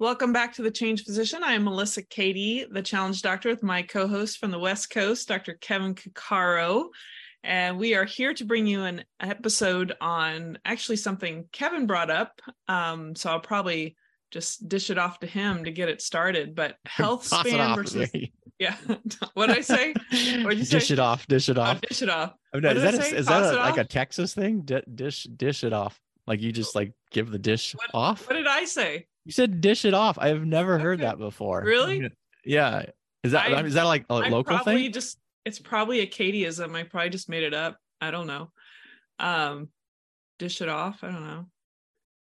Welcome back to The Changed Physician. I am Melissa Cady, the Challenge Doctor, with my co-host from the West Coast, Dr. Kevin Cuccaro. And we are here to bring you an episode on actually something Kevin brought up. So I'll probably just dish it off to him to get it started. But health span versus... Yeah. What did I say? Dish it off. Oh, dish it off. I mean, is that like a Texas thing? Dish it off. Like you just like give the dish off? What did I say? You said dish it off. I have never heard that before. Really? Yeah. Is that like a local thing? It's probably a Katieism. I probably just made it up. I don't know. Dish it off. I don't know.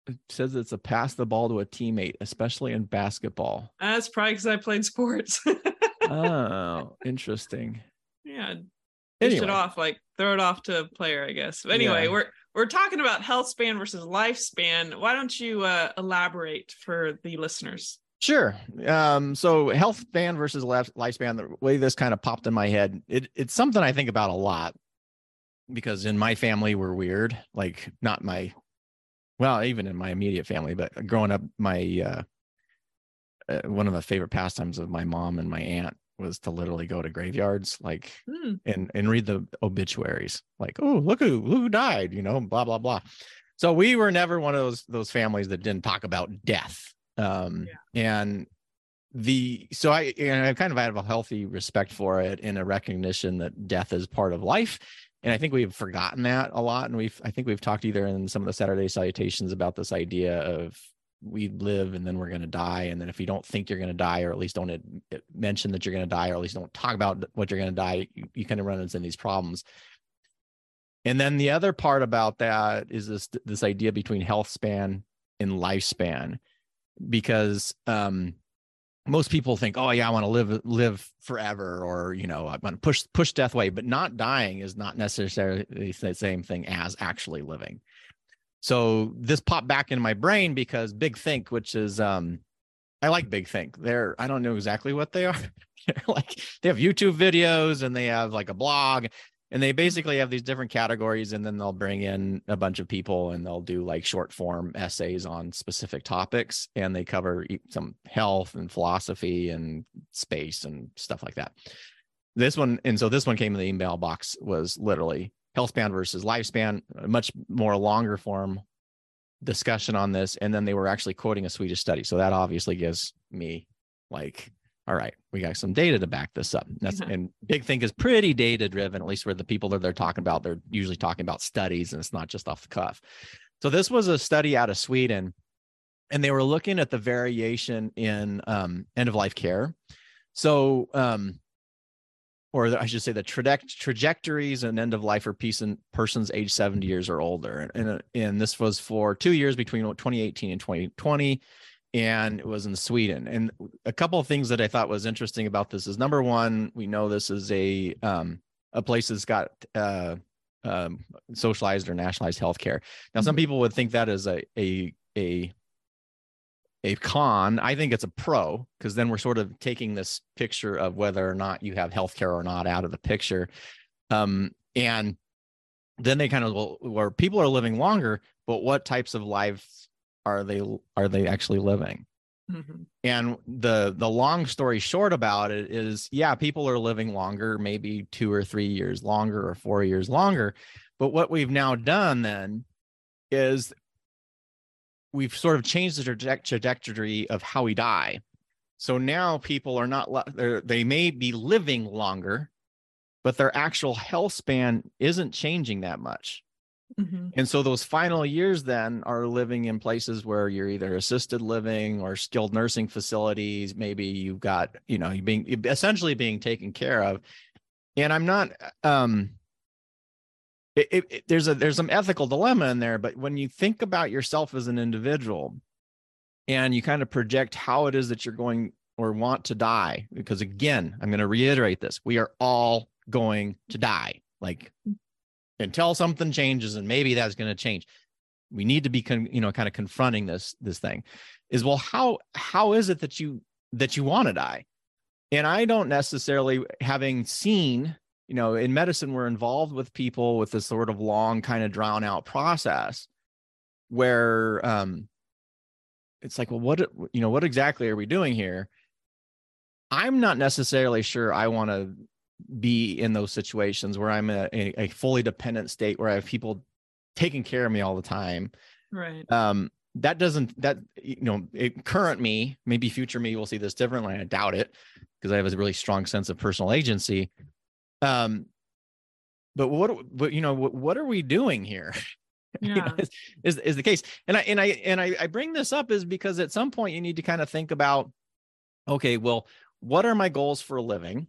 It says it's a pass the ball to a teammate, especially in basketball. That's probably because I played sports. Oh, interesting. Yeah. Dish it off, like throw it off to a player, I guess. But anyway, We're talking about health span versus lifespan. Why don't you elaborate for the listeners? Sure. So health span versus lifespan, the way this kind of popped in my head, it's something I think about a lot because in my family, we're weird. Like even in my immediate family, but growing up, my one of the favorite pastimes of my mom and my aunt was to literally go to graveyards, like, and read the obituaries, like, oh, look who died, blah, blah, blah. So we were never one of those families that didn't talk about death. I kind of have a healthy respect for it and a recognition that death is part of life. And I think we've forgotten that a lot. And I think we've talked either in some of the Saturday salutations about this idea of, we live and then we're going to die. And then if you don't think you're going to die, or at least don't mention that you're going to die, or at least don't talk about what you're going to die, you kind of run into these problems. And then the other part about that is this idea between health span and lifespan, because most people think, oh yeah, I want to live forever, or, I want to push death away, but not dying is not necessarily the same thing as actually living. So this popped back in my brain because Big Think, which is, I like Big Think. I don't know exactly what they are. They have YouTube videos and they have like a blog, and they basically have these different categories, and then they'll bring in a bunch of people and they'll do like short form essays on specific topics, and they cover some health and philosophy and space and stuff like that. This one came in the email box, was literally health span versus lifespan, a much more longer form discussion on this. And then they were actually quoting a Swedish study. So that obviously gives me like, all right, we got some data to back this up. And Big Think is pretty data driven, at least where the people that they're talking about, they're usually talking about studies, and it's not just off the cuff. So this was a study out of Sweden, and they were looking at the variation in end of life care. So, or I should say the trajectories and end of life for persons aged 70 years or older. And this was for 2 years between 2018 and 2020. And it was in Sweden. And a couple of things that I thought was interesting about this is, number one, we know this is a place that's got socialized or nationalized healthcare. Now, some people would think that is a con. I think it's a pro, because then we're sort of taking this picture of whether or not you have healthcare or not out of the picture. And then they kind of where people are living longer, but what types of lives are they actually living? Mm-hmm. And the long story short about it is, yeah, people are living longer, maybe 2 or 3 years longer or 4 years longer. But what we've now done then is we've sort of changed the trajectory of how we die. So now people are not, they may be living longer, but their actual health span isn't changing that much. Mm-hmm. And so those final years then are living in places where you're either assisted living or skilled nursing facilities. Maybe you've got, you're essentially being taken care of. And I'm not, there's some ethical dilemma in there, but when you think about yourself as an individual and you kind of project how it is that you're going or want to die, because again, I'm going to reiterate this. We are all going to die, like until something changes, and maybe that's going to change. We need to be, kind of confronting this thing is, well, how is it that you want to die? And I don't necessarily, having seen, in medicine, we're involved with people with this sort of long kind of drawn out process where, it's like, well, what exactly are we doing here? I'm not necessarily sure I want to be in those situations where I'm a fully dependent state, where I have people taking care of me all the time. Right. Current me, maybe future me will see this differently. I doubt it, because I have a really strong sense of personal agency. But what are we doing here? Yeah. Is the case. And I bring this up is because at some point you need to kind of think about, okay, well, what are my goals for a living?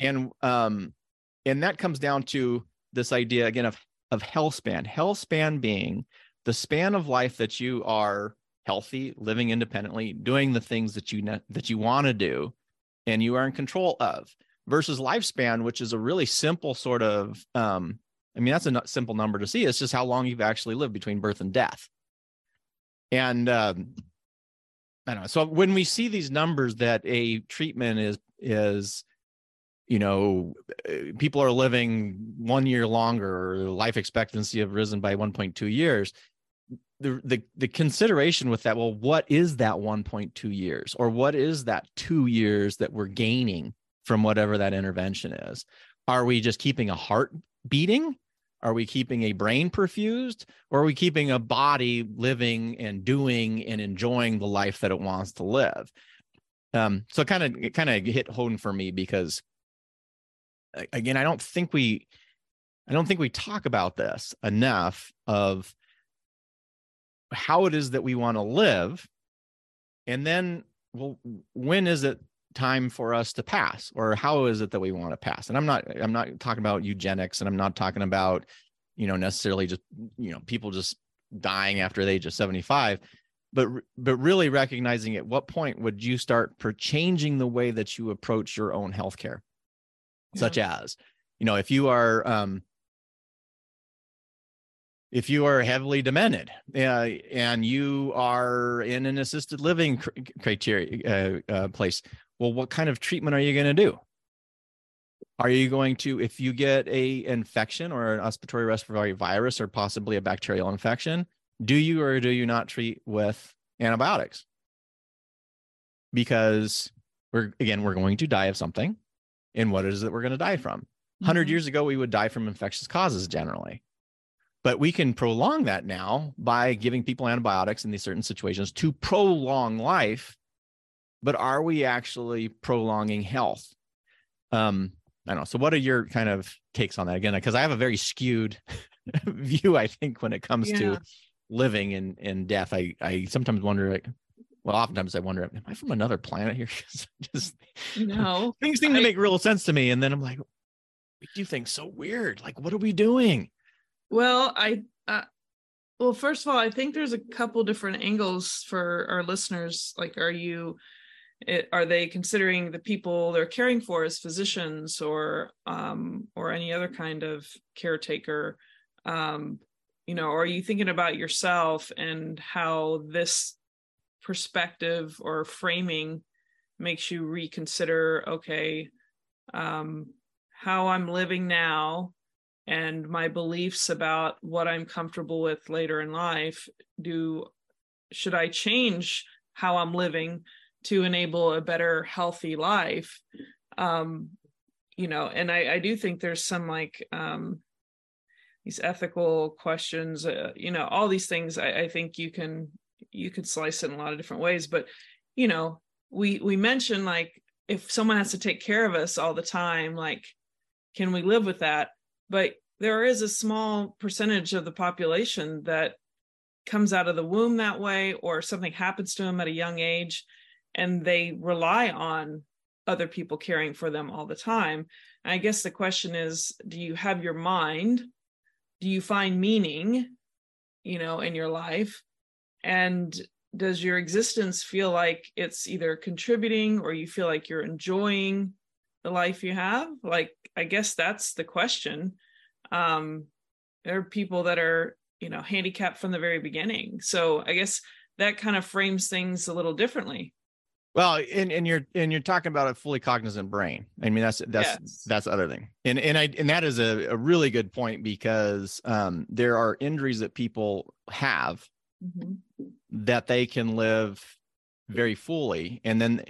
And that comes down to this idea again of health span. Health span being the span of life that you are healthy, living independently, doing the things that you want to do and you are in control of, versus lifespan, which is a really simple sort of, that's a simple number to see. It's just how long you've actually lived between birth and death. And I don't know. So when we see these numbers that a treatment is, people are living 1 year longer, or life expectancy have risen by 1.2 years, the consideration with that, well, what is that 1.2 years? Or what is that 2 years that we're gaining from whatever that intervention is? Are we just keeping a heart beating? Are we keeping a brain perfused? Or are we keeping a body living and doing and enjoying the life that it wants to live? So it kind of hit home for me, because again, I don't think we talk about this enough, of how it is that we want to live. And then, well, when is it time for us to pass, or how is it that we want to pass? And I'm not talking about eugenics, and I'm not talking about, necessarily just, people just dying after the age of 75, but really recognizing at what point would you start changing the way that you approach your own healthcare, yeah. Such as, if you are, heavily demented and you are in an assisted living place, well, what kind of treatment are you going to do? Are you going to, if you get a infection or an respiratory virus, or possibly a bacterial infection, do you or do you not treat with antibiotics? Because we're going to die of something. And what is it that we're going to die from? 100 years ago, we would die from infectious causes generally. But we can prolong that now by giving people antibiotics in these certain situations to prolong life. But are we actually prolonging health? I don't know. So what are your kind of takes on that? Again, because I have a very skewed view, I think, when it comes to living and death. I sometimes wonder, oftentimes I wonder, am I from another planet here? Just things seem to make real sense to me. And then I'm like, we do things so weird. Like, what are we doing? Well, well, first of all, I think there's a couple different angles for our listeners. Like, are they considering the people they're caring for as physicians or any other kind of caretaker? Are you thinking about yourself and how this perspective or framing makes you reconsider, how I'm living now and my beliefs about what I'm comfortable with later in life? Should I change how I'm living to enable a better, healthy life? And I do think there's some these ethical questions, all these things. I think you could slice it in a lot of different ways, but, we mentioned, if someone has to take care of us all the time, can we live with that? But there is a small percentage of the population that comes out of the womb that way, or something happens to them at a young age, and they rely on other people caring for them all the time. And I guess the question is, do you have your mind? Do you find meaning, in your life? And does your existence feel like it's either contributing or you feel like you're enjoying the life you have? Like, I guess that's the question. There are people that are, you know, handicapped from the very beginning. So I guess that kind of frames things a little differently. Well, and you're talking about a fully cognizant brain. I mean, that's the other thing. And that is a really good point, because there are injuries that people have mm-hmm. that they can live very fully. And then,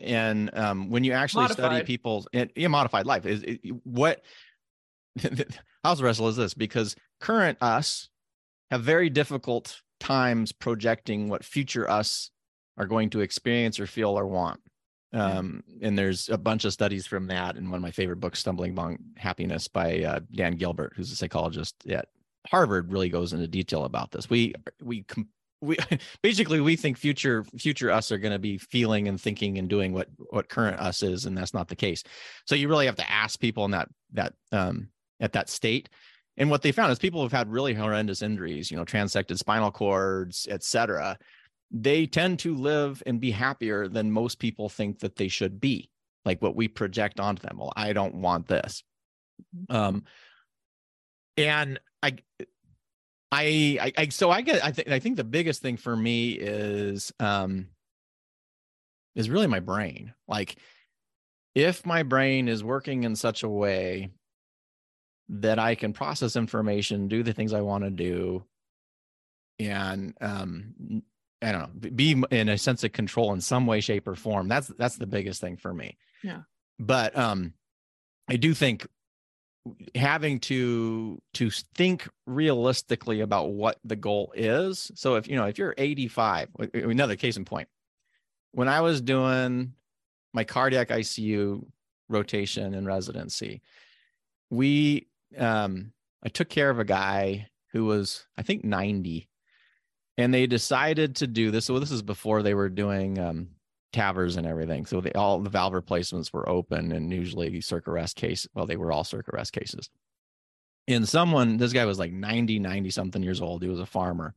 when you actually study people's modified life how's the wrestle is this, because current us have very difficult times projecting what future us are going to experience or feel or want. And there's a bunch of studies from that. And one of my favorite books, Stumbling on Happiness by Dan Gilbert, who's a psychologist at Harvard, really goes into detail about this. We basically, we think future us are going to be feeling and thinking and doing what current us is. And that's not the case. So you really have to ask people in that at that state. And what they found is people who've had really horrendous injuries, you know, transected spinal cords, et cetera, they tend to live and be happier than most people think that they should be, like what we project onto them. Well, I don't want this. And I think the biggest thing for me is really my brain. Like, if my brain is working in such a way that I can process information, do the things I want to do, and, I don't know, be in a sense of control in some way, shape, or form. That's the biggest thing for me. Yeah. But I do think having to think realistically about what the goal is. So if you're 85, another case in point, when I was doing my cardiac ICU rotation in residency, I took care of a guy who was, I think, 90. And they decided to do this. So this is before they were doing TAVRs and everything. So all the valve replacements were open, and usually circ arrest case. Well, they were all circ arrest cases. And this guy was like 90 something years old. He was a farmer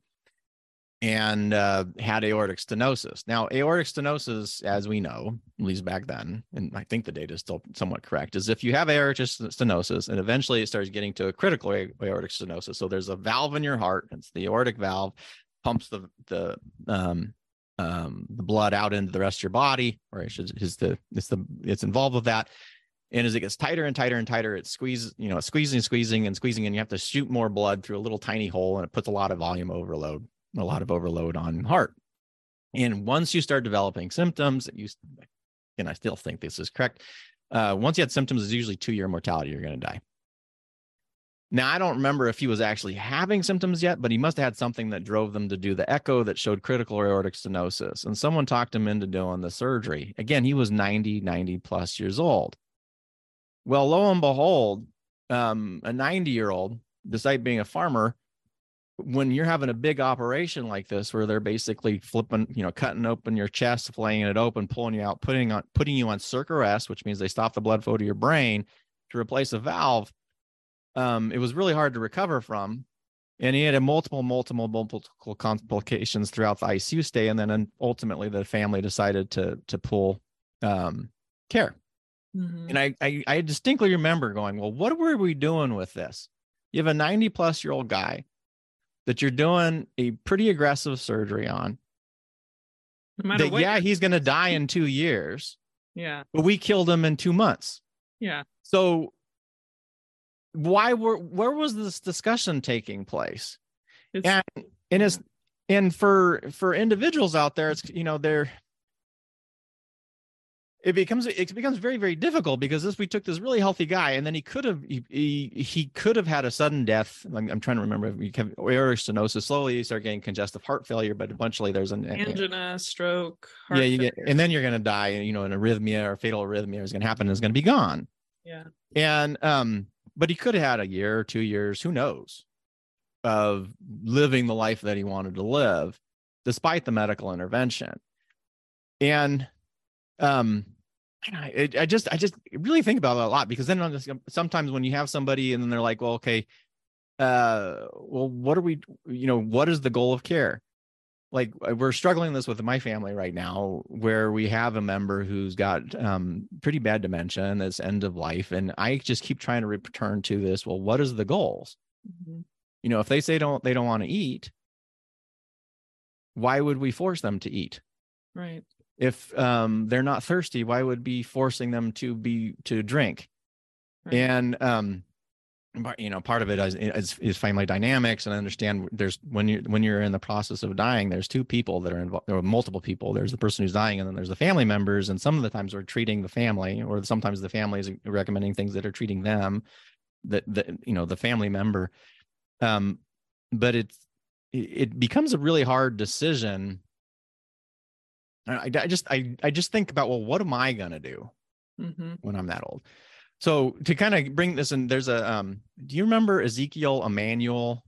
and had aortic stenosis. Now, aortic stenosis, as we know, at least back then, and I think the data is still somewhat correct, is if you have aortic stenosis and eventually it starts getting to a critical aortic stenosis. So there's a valve in your heart. It's the aortic valve. Pumps the blood out into the rest of your body, or it's involved with that. And as it gets tighter and tighter and tighter, it squeezes, it's squeezing, and you have to shoot more blood through a little tiny hole, and it puts a lot of overload on heart. And once you start developing symptoms, and I still think this is correct. Once you had symptoms, it's usually 2-year mortality. You're going to die. Now, I don't remember if he was actually having symptoms yet, but he must have had something that drove them to do the echo that showed critical aortic stenosis. And someone talked him into doing the surgery. Again, he was 90 plus years old. Well, lo and behold, a 90-year-old, despite being a farmer, when you're having a big operation like this, where they're basically flipping, cutting open your chest, flaying it open, pulling you out, putting you on circ arrest, which means they stop the blood flow to your brain to replace a valve. It was really hard to recover from, and he had multiple complications throughout the ICU stay. And then ultimately the family decided to pull care. Mm-hmm. And I distinctly remember going, well, what were we doing with this? You have a 90 plus year old guy that you're doing a pretty aggressive surgery on. He's going to die in 2 years. Yeah. But we killed him in 2 months. Yeah. So where was this discussion taking place? And for individuals out there, it's, it becomes very, very difficult, because we took this really healthy guy, and then he could have had a sudden death. I'm trying to remember if you have aortic stenosis. Slowly you start getting congestive heart failure, but eventually there's an angina, stroke, heart failure. And then you're going to die, and an arrhythmia or fatal arrhythmia is going to happen, and it's going to be gone. Yeah. And, but he could have had a year or 2 years, who knows, of living the life that he wanted to live, despite the medical intervention. And I just really think about that a lot, because then sometimes when you have somebody and then they're like, well, okay, what is the goal of care? like we're struggling this with my family right now, where we have a member who's got pretty bad dementia and that's end of life. And I just keep trying to return to this. Well, what is the goals? Mm-hmm. You know, if they say they don't want to eat, why would we force them to eat? Right. If they're not thirsty, why would be forcing them to drink? Right. And, you know, part of it is family dynamics, and I understand there's when you're in the process of dying, there's two people that are involved, or multiple people. There's the person who's dying, and then there's the family members. And some of the times we're treating the family, or sometimes the family is recommending things that are treating them, the family member. But it becomes a really hard decision. I just think about, well, what am I gonna do mm-hmm. when I'm that old? So to kind of bring this in, there's a do you remember Ezekiel Emanuel?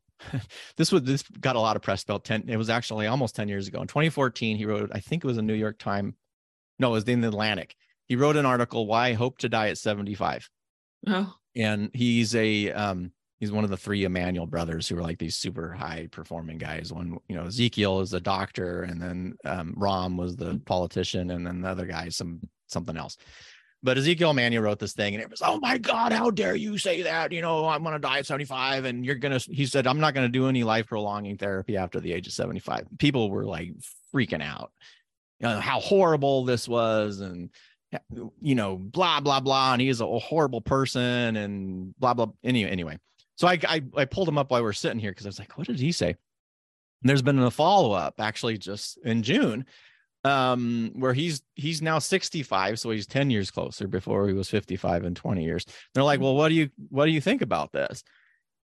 this got a lot of press about it was actually almost 10 years ago. In 2014, he wrote, I think it was in New York Times. No, it was in the Atlantic. He wrote an article, Why Hope to Die at 75. Oh. And he's he's one of the three Emanuel brothers who are like these super high performing guys. One, you know, Ezekiel is the doctor, and then Rahm was the politician, and then the other guy, something else. But Ezekiel Emanuel wrote this thing, and it was, oh my God, how dare you say that? You know, I'm going to die at 75, and he said, I'm not going to do any life prolonging therapy after the age of 75. People were like freaking out, you know, how horrible this was, and, you know, blah, blah, blah. And he is a horrible person, and blah, blah. Anyway. So I pulled him up while we were sitting here, because I was like, what did he say? And there's been a follow-up actually just in June where he's now 65. So he's 10 years closer. Before he was 55 and 20 years. And they're like, well, what do you think about this?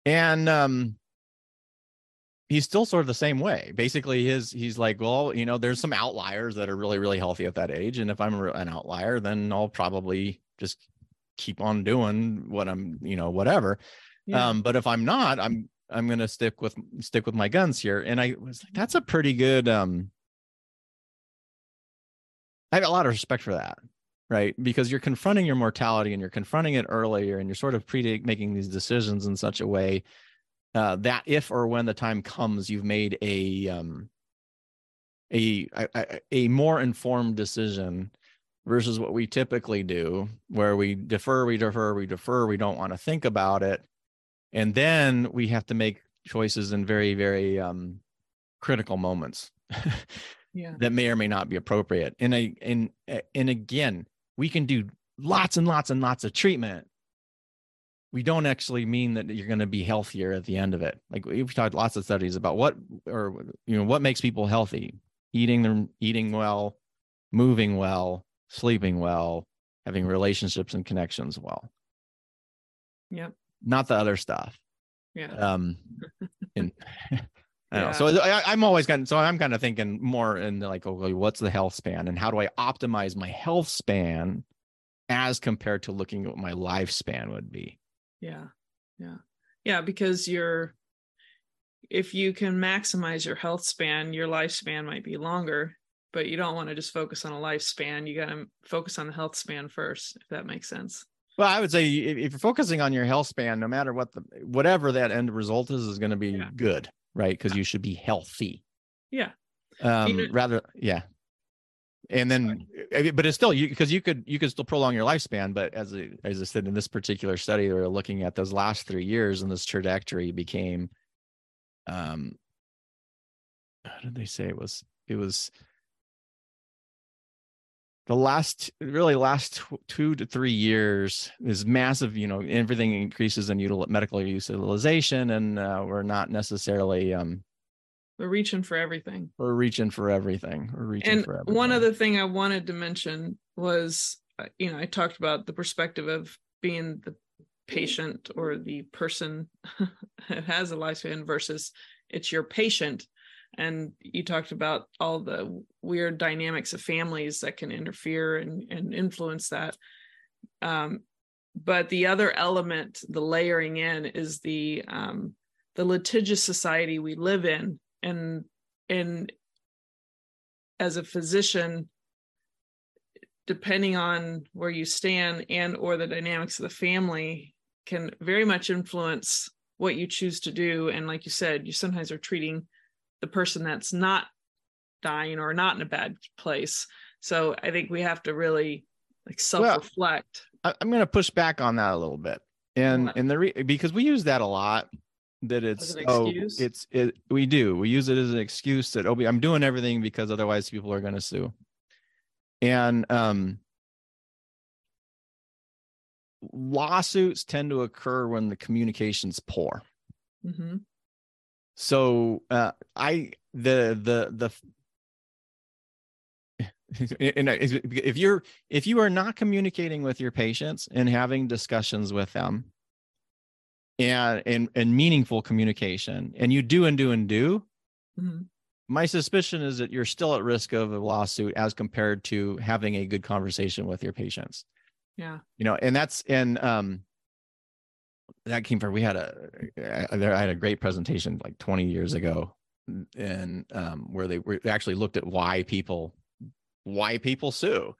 And he's still sort of the same way. Basically, he's like, well, you know, there's some outliers that are really, really healthy at that age. And if I'm an outlier, then I'll probably just keep on doing what I'm, you know, whatever. Yeah. But if I'm not, I'm going to stick with my guns here. And I was like, that's a pretty good, I have a lot of respect for that, right? Because you're confronting your mortality, and you're confronting it earlier, and you're sort of making these decisions in such a way that if, or when the time comes, you've made a more informed decision versus what we typically do, where we defer, we don't want to think about it. And then we have to make choices in very, very critical moments yeah. that may or may not be appropriate. And again, we can do lots and lots and lots of treatment. We don't actually mean that you're going to be healthier at the end of it. Like, we've talked lots of studies about what makes people healthy: eating well, moving well, sleeping well, having relationships and connections well. Yep. Not the other stuff. Yeah. I don't know. So I'm kind of thinking more in like, okay, what's the health span, and how do I optimize my health span as compared to looking at what my lifespan would be? Yeah. Yeah. Yeah. Because if you can maximize your health span, your lifespan might be longer, but you don't want to just focus on a lifespan. You got to focus on the health span first, if that makes sense. Well, I would say if you're focusing on your health span, no matter whatever that end result is going to be yeah. good, right? Because you should be healthy. Yeah. Yeah. And then, but it's still, because you could still prolong your lifespan. But as I said, in this particular study, they were looking at those last 3 years, and this trajectory became, how did they say it was. The last 2 to 3 years is massive. You know, everything increases in medical utilization, and we're not necessarily. We're reaching for everything. And one other thing I wanted to mention was, you know, I talked about the perspective of being the patient or the person that has a lifespan versus it's your patient. And you talked about all the weird dynamics of families that can interfere and influence that. But the other element, the layering in, is the litigious society we live in. And as a physician, depending on where you stand and or the dynamics of the family, can very much influence what you choose to do. And like you said, you sometimes are treating the person that's not dying or not in a bad place. So I think we have to really like self-reflect. Well, I'm going to push back on that a little bit. And because we use that a lot, that it's, we use it as an excuse that, I'm doing everything because otherwise people are going to sue. And lawsuits tend to occur when the communication's poor. Mm-hmm. So if you are not communicating with your patients and having discussions with them and meaningful communication, and you do, mm-hmm. my suspicion is that you're still at risk of a lawsuit as compared to having a good conversation with your patients. Yeah. That came from, I had a great presentation like 20 years ago, and where they actually looked at why people sue.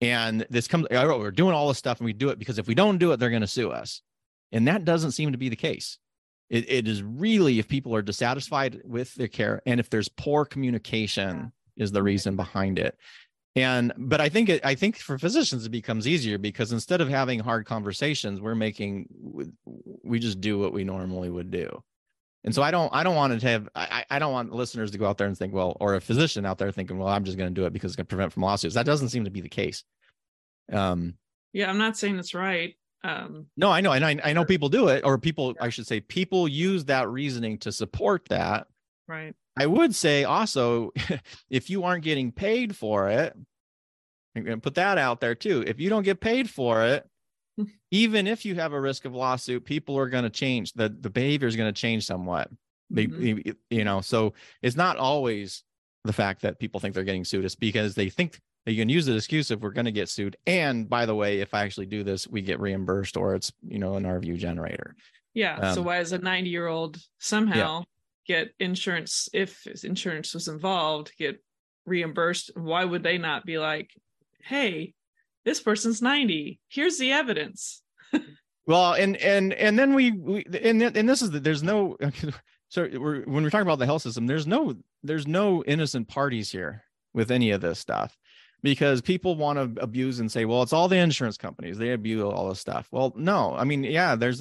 And this comes, we're doing all this stuff and we do it because if we don't do it, they're going to sue us. And that doesn't seem to be the case. It is really, if people are dissatisfied with their care and if there's poor communication is the reason behind it. But I think for physicians, it becomes easier because instead of having hard conversations, we just do what we normally would do. And so I don't want listeners to go out there and think, or a physician out there thinking, I'm just going to do it because it's going to prevent from lawsuits. That doesn't seem to be the case. Yeah. I'm not saying it's right. No, I know. And I know people do it, or people use that reasoning to support that. Right. I would say also, if you aren't getting paid for it, I'm going to put that out there too. If you don't get paid for it, even if you have a risk of lawsuit, people are going to change. The behavior is going to change somewhat. Mm-hmm. So it's not always the fact that people think they're getting sued. It's because they think that you can use the excuse if we're going to get sued. And by the way, if I actually do this, we get reimbursed, or it's, an RVU generator. Yeah. So why is a 90-year-old somehow get insurance, if insurance was involved, get reimbursed? Why would they not be like, hey, this person's 90, here's the evidence? Well, and then we this is when we're talking about the health system, there's no innocent parties here with any of this stuff, because people want to abuse and say, it's all the insurance companies, they abuse all this stuff. Well, no, there's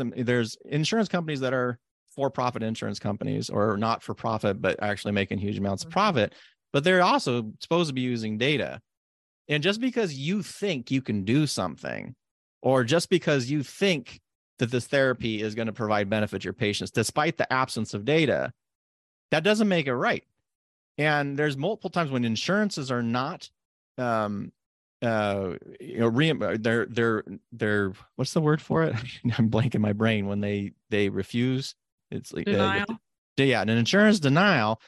insurance companies that are for-profit insurance companies, or not for profit, but actually making huge amounts of profit, but they're also supposed to be using data. And just because you think you can do something, or just because you think that this therapy is going to provide benefit to your patients, despite the absence of data, that doesn't make it right. And there's multiple times when insurances are not, they're what's the word for it? I'm blanking my brain when they refuse. It's like denial. An insurance denial.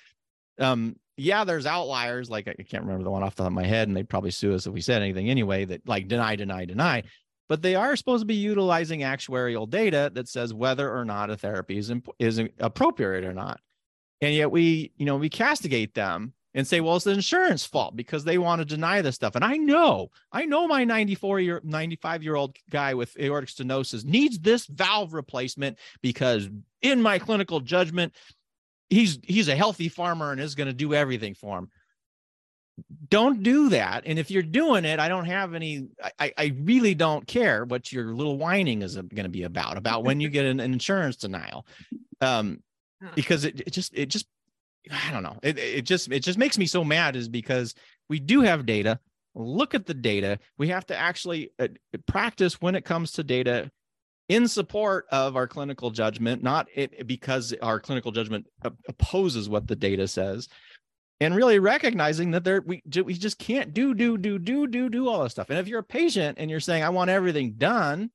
There's outliers. Like, I can't remember the one off the top of my head, and they'd probably sue us if we said anything anyway, that like deny. But they are supposed to be utilizing actuarial data that says whether or not a therapy is appropriate or not. And yet we castigate them and say, it's the insurance fault because they want to deny this stuff. And I know my 95-year-old guy with aortic stenosis needs this valve replacement because in my clinical judgment, he's a healthy farmer and is going to do everything for him. Don't do that. And if you're doing it, I really don't care what your little whining is going to be about when you get an insurance denial. Because it just I don't know. It just makes me so mad, is because we do have data. Look at the data. We have to actually practice when it comes to data in support of our clinical judgment, not because our clinical judgment opposes what the data says, and really recognizing that we just can't do all this stuff. And if you're a patient and you're saying, I want everything done,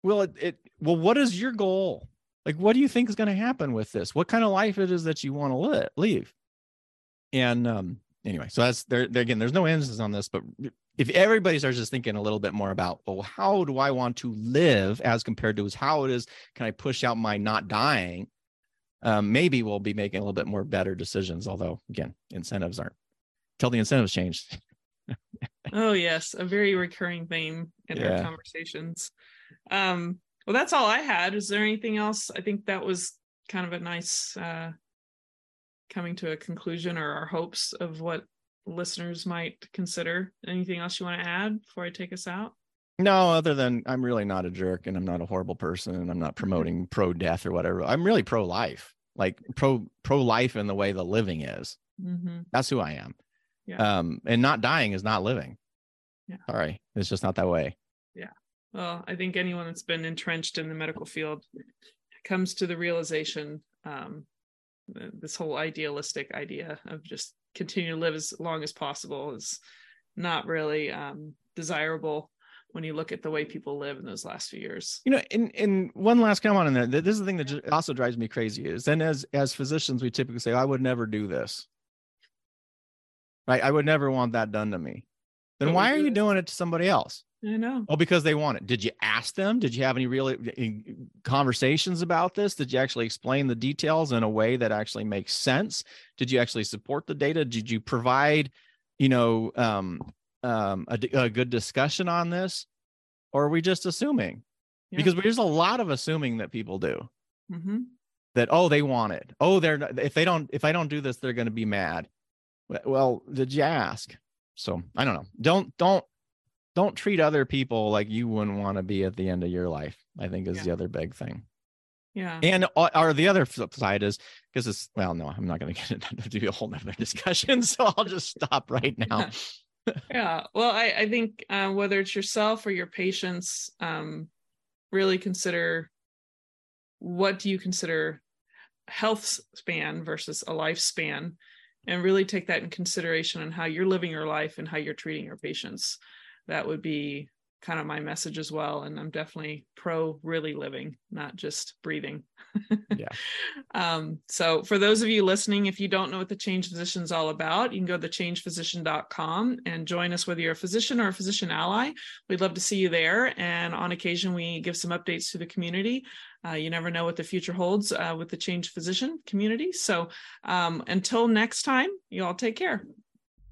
what is your goal? Like, what do you think is going to happen with this? What kind of life it is that you want to live? And anyway, so that's there. Again, there's no emphasis on this, but if everybody starts just thinking a little bit more about, how do I want to live as compared to how it is, can I push out my not dying? Maybe we'll be making a little bit more better decisions. Although, again, incentives aren't till the incentives change. Oh yes, a very recurring theme in our conversations. Well, that's all I had. Is there anything else? I think that was kind of a nice coming to a conclusion or our hopes of what listeners might consider. Anything else you want to add before I take us out? No, other than I'm really not a jerk and I'm not a horrible person and I'm not promoting pro-death or whatever. I'm really pro-life, like pro-life in the way the living is. Mm-hmm. That's who I am. Yeah. And not dying is not living. Yeah. Sorry. It's just not that way. Yeah. Well, I think anyone that's been entrenched in the medical field comes to the realization, this whole idealistic idea of just continue to live as long as possible is not really desirable when you look at the way people live in those last few years. You know, and one last comment on that, this is the thing that also drives me crazy is then as physicians, we typically say, I would never do this, right? I would never want that done to me. Then why are you doing it to somebody else? I know. Oh, because they want it. Did you ask them? Did you have any real conversations about this? Did you actually explain the details in a way that actually makes sense? Did you actually support the data? Did you provide, a good discussion on this? Or are we just assuming? Yeah. Because there's a lot of assuming that people do. Mm-hmm. That, oh, they want it. Oh, if I don't do this, they're going to be mad. Well, did you ask? So I don't know. Don't treat other people like you wouldn't want to be at the end of your life, I think is the other big thing. Yeah. And or the other flip side is because it's, well, no, I'm not going to get into do a whole nother discussion. So I'll just stop right now. Yeah. Well, I think whether it's yourself or your patients, really consider, what do you consider health span versus a lifespan, and really take that in consideration on how you're living your life and how you're treating your patients. That would be kind of my message as well. And I'm definitely pro really living, not just breathing. Yeah. So for those of you listening, if you don't know what The Changed Physician is all about, you can go to thechangedphysician.com and join us, whether you're a physician or a physician ally. We'd love to see you there. And on occasion, we give some updates to the community. You never know what the future holds with The Changed Physician community. So until next time, you all take care.